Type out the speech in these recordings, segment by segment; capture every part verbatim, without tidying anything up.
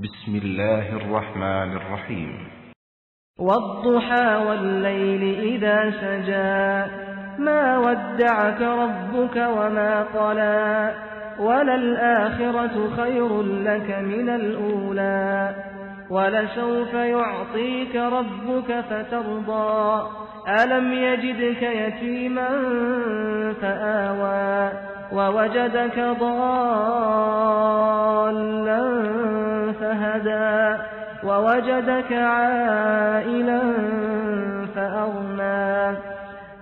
بسم الله الرحمن الرحيم والضحى والليل إذا سجى ما ودعك ربك وما قلى وللآخرة خير لك من الأولى ولسوف يعطيك ربك فترضى ألم يجدك يتيما فآوى ووجدك ضالا فهدى ووجدك عائلا فأغنى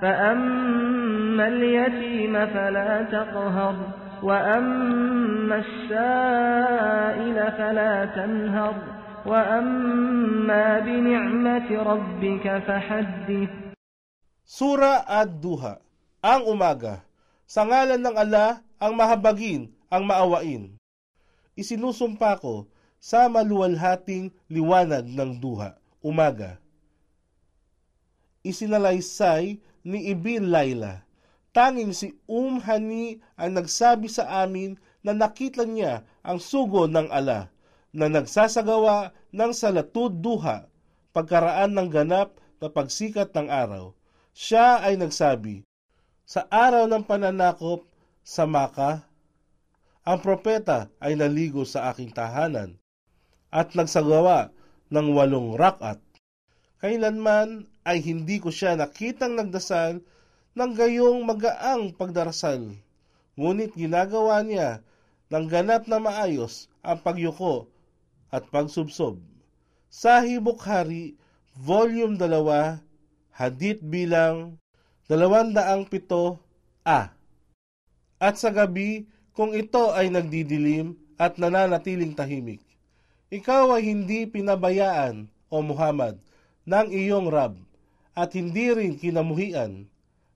فأما اليتيم فلا تقهر وأما السائل فلا تنهر وَأَمَّا بِنِعْمَةِ رَبِّكَ فَحَدِّثْ Sura ad-Duha. Ang umaga. Sa ngalan ng Allah, ang mahabagin, ang maawain. Isinusumpa ko sa maluwalhating liwanag ng duha, umaga. Isinalaysay ni Ibin Laila. Tanging si Um Hani ang nagsabi sa amin na nakita niya ang sugo ng Allah na nagsasagawa ng salatud duha, pagkaraan ng ganap na pagsikat ng araw. Siya ay nagsabi, sa araw ng pananakop sa Maka, ang propeta ay naligo sa aking tahanan at nagsagawa ng walong rakat. Kailanman ay hindi ko siya nakitang nagdasal ng gayong magaang pagdarasal, ngunit ginagawa niya ng ganap na maayos ang pagyuko at pagsubsob. Sahih Bukhari, Volume two, Hadith bilang two oh seven A. At sa gabi, kung ito ay nagdidilim at nananatiling tahimik, ikaw ay hindi pinabayaan, O Muhammad, ng iyong Rab, at hindi rin kinamuhian.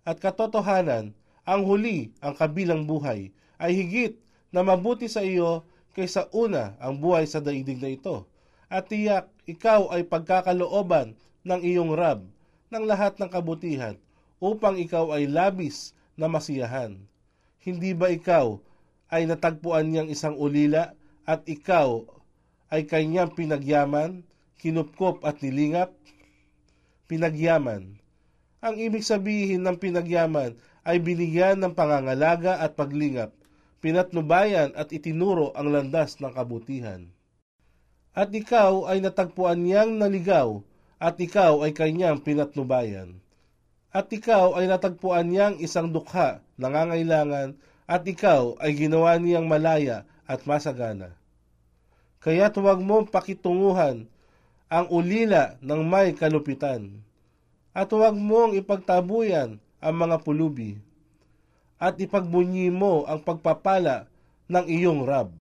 At katotohanan, ang huli, ang kabilang buhay, ay higit na mabuti sa iyo kaysa una ang buhay sa daigdig na ito. At tiyak, ikaw ay pagkakalooban ng iyong Rab ng lahat ng kabutihan upang ikaw ay labis na masiyahan. Hindi ba ikaw ay natagpuan niyang isang ulila at ikaw ay kanyang pinagyaman, kinupkop at nilingap? Pinagyaman. Ang ibig sabihin ng pinagyaman ay binigyan ng pangangalaga at paglingap, pinatnubayan at itinuro ang landas ng kabutihan. At ikaw ay natagpuan niyang naligaw, at ikaw ay kanyang pinatnubayan. At ikaw ay natagpuan niyang isang dukha, nangangailangan, at ikaw ay ginawa niyang malaya at masagana. Kaya't huwag mong pakitunguhan ang ulila ng may kalupitan, at huwag mong ipagtabuyan ang mga pulubi, at ipagbunyi mo ang pagpapala ng iyong Rab.